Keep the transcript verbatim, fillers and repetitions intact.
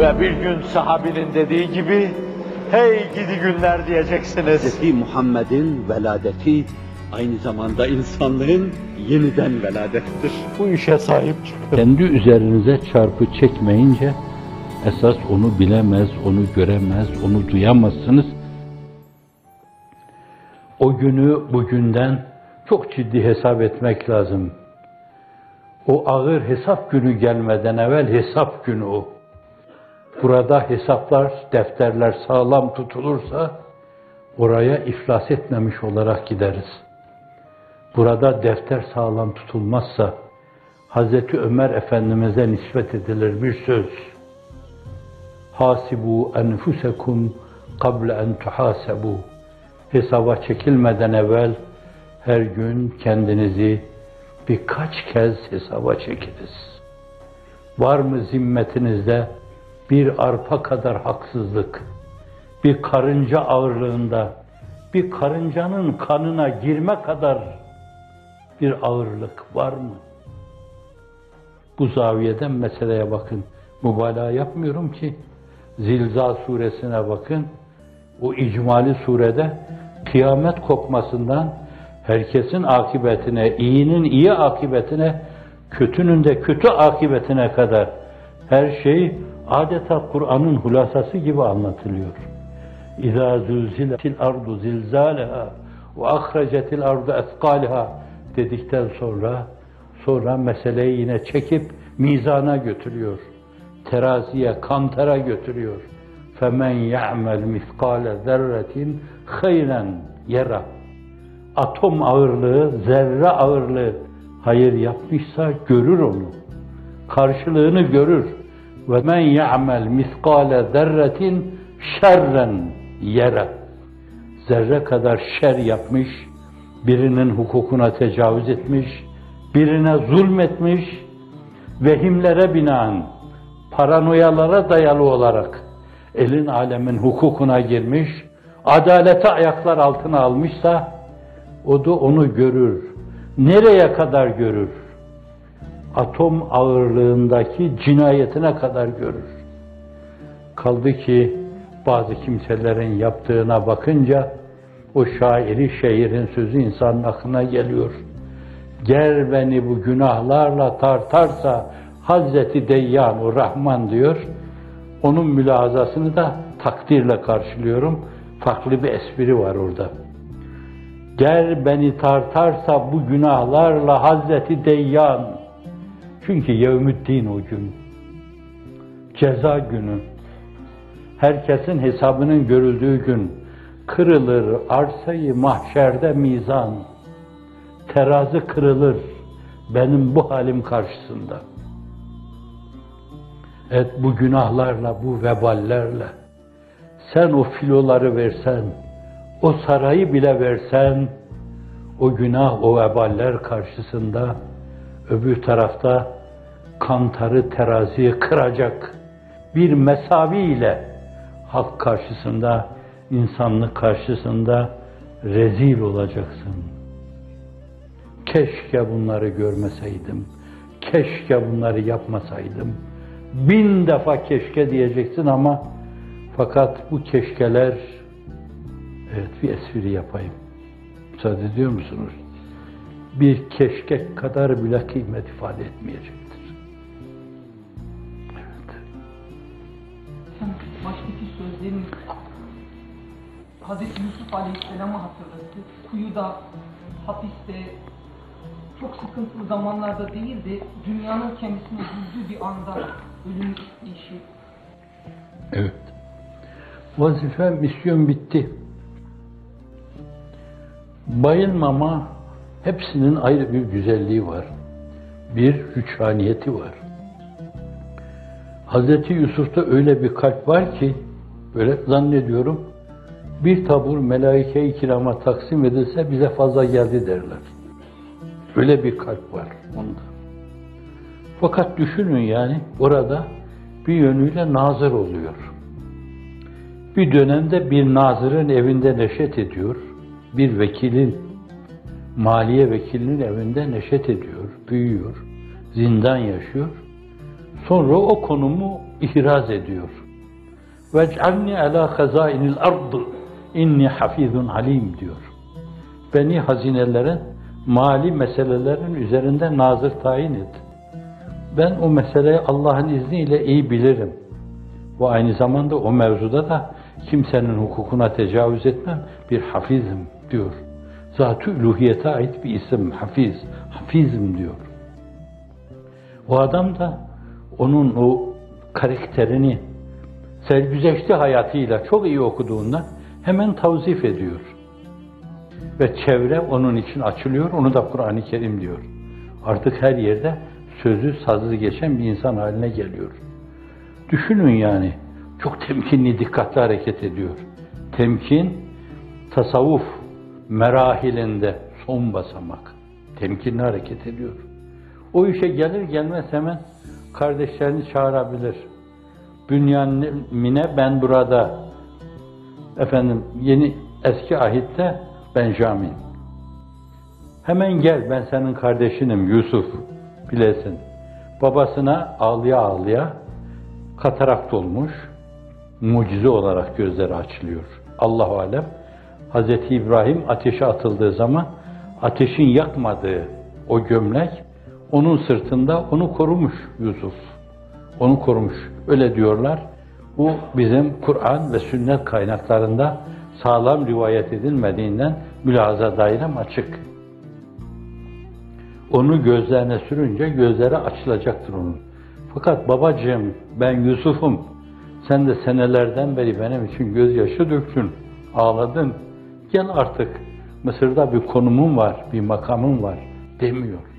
Ve bir gün sahabinin dediği gibi, hey gidi günler diyeceksiniz. Hazreti Muhammed'in veladeti aynı zamanda insanların yeniden veladettir. Bu işe sahip çıkın. Kendi üzerinize çarpı çekmeyince, esas onu bilemez, onu göremez, onu duyamazsınız. O günü bugünden çok ciddi hesap etmek lazım. O ağır hesap günü gelmeden evvel hesap günü o. Burada hesaplar, defterler sağlam tutulursa oraya iflas etmemiş olarak gideriz. Burada defter sağlam tutulmazsa Hazreti Ömer Efendimiz'e nispet edilir bir söz. Hasibu enfusekum kable en tuhasebu. Hesaba çekilmeden evvel her gün kendinizi birkaç kez hesaba çekiniz. Var mı zimmetinizde bir arpa kadar haksızlık, bir karınca ağırlığında, bir karıncanın kanına girme kadar bir ağırlık var mı? Bu zaviyeden meseleye bakın. Mübalağa yapmıyorum ki. Zilza suresine bakın. O icmali surede kıyamet kopmasından herkesin akıbetine, iyinin iyi akıbetine, kötünün de kötü akıbetine kadar her şey adeta Kur'an'ın hulasası gibi anlatılıyor. İzâ zülziletil ardu zilzâleha ve ahrecetil ardu ethkâleha dedikten sonra sonra meseleyi yine çekip mizana götürüyor. Teraziye, kantara götürüyor. Femen ya'mel miskale zerretin hayran yara. Atom ağırlığı, zerre ağırlığı hayır yapmışsa görür onu. Karşılığını görür. Ve men ya'mel miskale zerretin şerren yara. Zerre kadar şer yapmış, birinin hukukuna tecavüz etmiş, birine zulmetmiş, vehimlere binaen, paranoyalara dayalı olarak elin alemin hukukuna girmiş, adaleti ayaklar altına almışsa, o da onu görür. Nereye kadar görür? Atom ağırlığındaki cinayetine kadar görür. Kaldı ki bazı kimselerin yaptığına bakınca, o şairi, şeirin sözü insanın aklına geliyor. Ger beni bu günahlarla tartarsa, Hazreti Deyyanu Rahman diyor. Onun mülahazasını da takdirle karşılıyorum. Farklı bir espri var orada. Ger beni tartarsa bu günahlarla Hazreti Deyyan. Çünkü yevmüddin o gün. Ceza günü. Herkesin hesabının görüldüğü gün. Kırılır arsayı mahşerde mizan. Terazi kırılır benim bu halim karşısında. Evet, bu günahlarla, bu veballerle, sen o filoları versen, o sarayı bile versen, o günah, o veballer karşısında, öbür tarafta kantarı, teraziyi kıracak bir mesaviyle hak karşısında, insanlık karşısında rezil olacaksın. Keşke bunları görmeseydim, keşke bunları yapmasaydım. Bin defa keşke diyeceksin ama fakat bu keşkeler, evet bir espri yapayım, müsaade ediyor musunuz? Bir keşke kadar bile kıymet ifade etmeyecektir. Evet. Baştaki sözleriniz Hazreti Yusuf Aleyhisselam'ı hatırlattı. Kuyuda, hapiste, çok sıkıntılı zamanlarda değil de dünyanın kendisini güldüğü bir anda ölüm işi. Evet. Vazife, misyon bitti. Bayılmama hepsinin ayrı bir güzelliği var. Bir hüçraniyeti var. Hazreti Yusuf'ta öyle bir kalp var ki böyle zannediyorum bir tabur melaike-i kirama taksim edilse bize fazla geldi derler. Öyle bir kalp var onda. Fakat düşünün yani orada bir yönüyle nazır oluyor. Bir dönemde bir nazırın evinde neşet ediyor. Bir vekilin, maliye vekilinin evinde neşet ediyor, büyüyor, zindan yaşıyor. Sonra o konumu ihraz ediyor. وَاجْعَلْنِي عَلَى خَزَائِنِ الْأَرْضِ اِنِّي حَفِيظٌ عَلِيمٌ diyor. Beni hazinelerin, mali meselelerin üzerinde nazır tayin et. Ben o meseleyi Allah'ın izniyle iyi bilirim. Ve aynı zamanda o mevzuda da kimsenin hukukuna tecavüz etmem, bir hafizim diyor. Zat-ı üluhiyete ait bir isim, hafiz, hafizim diyor. O adam da onun o karakterini sergüzeşti hayatıyla çok iyi okuduğundan hemen tavzif ediyor. Ve çevre onun için açılıyor, onu da Kur'an-ı Kerim diyor. Artık her yerde sözü, sazı geçen bir insan haline geliyor. Düşünün yani, çok temkinli, dikkatli hareket ediyor. Temkin, tasavvuf merahilinde son basamak. Temkinli hareket ediyor. O işe gelir gelmez hemen kardeşlerini çağırabilir. Bünyamin'e ben burada, efendim yeni eski ahitte Benjamin. Hemen gel, ben senin kardeşinim Yusuf, bilesin. Babasına ağlaya ağlaya katarakt olmuş, mucize olarak gözleri açılıyor. Allah-u alem, Hazreti İbrahim ateşe atıldığı zaman ateşin yakmadığı o gömlek onun sırtında, onu korumuş Yusuf. Onu korumuş. Öyle diyorlar. Bu bizim Kur'an ve sünnet kaynaklarında sağlam rivayet edilmediğinden mülahaza dairem açık. Onu gözlerine sürünce gözleri açılacaktır onun. Fakat babacığım ben Yusuf'um. Sen de senelerden beri benim için gözyaşı döktün, ağladın. Gel artık, Mısır'da bir konumum var, bir makamım var demiyor.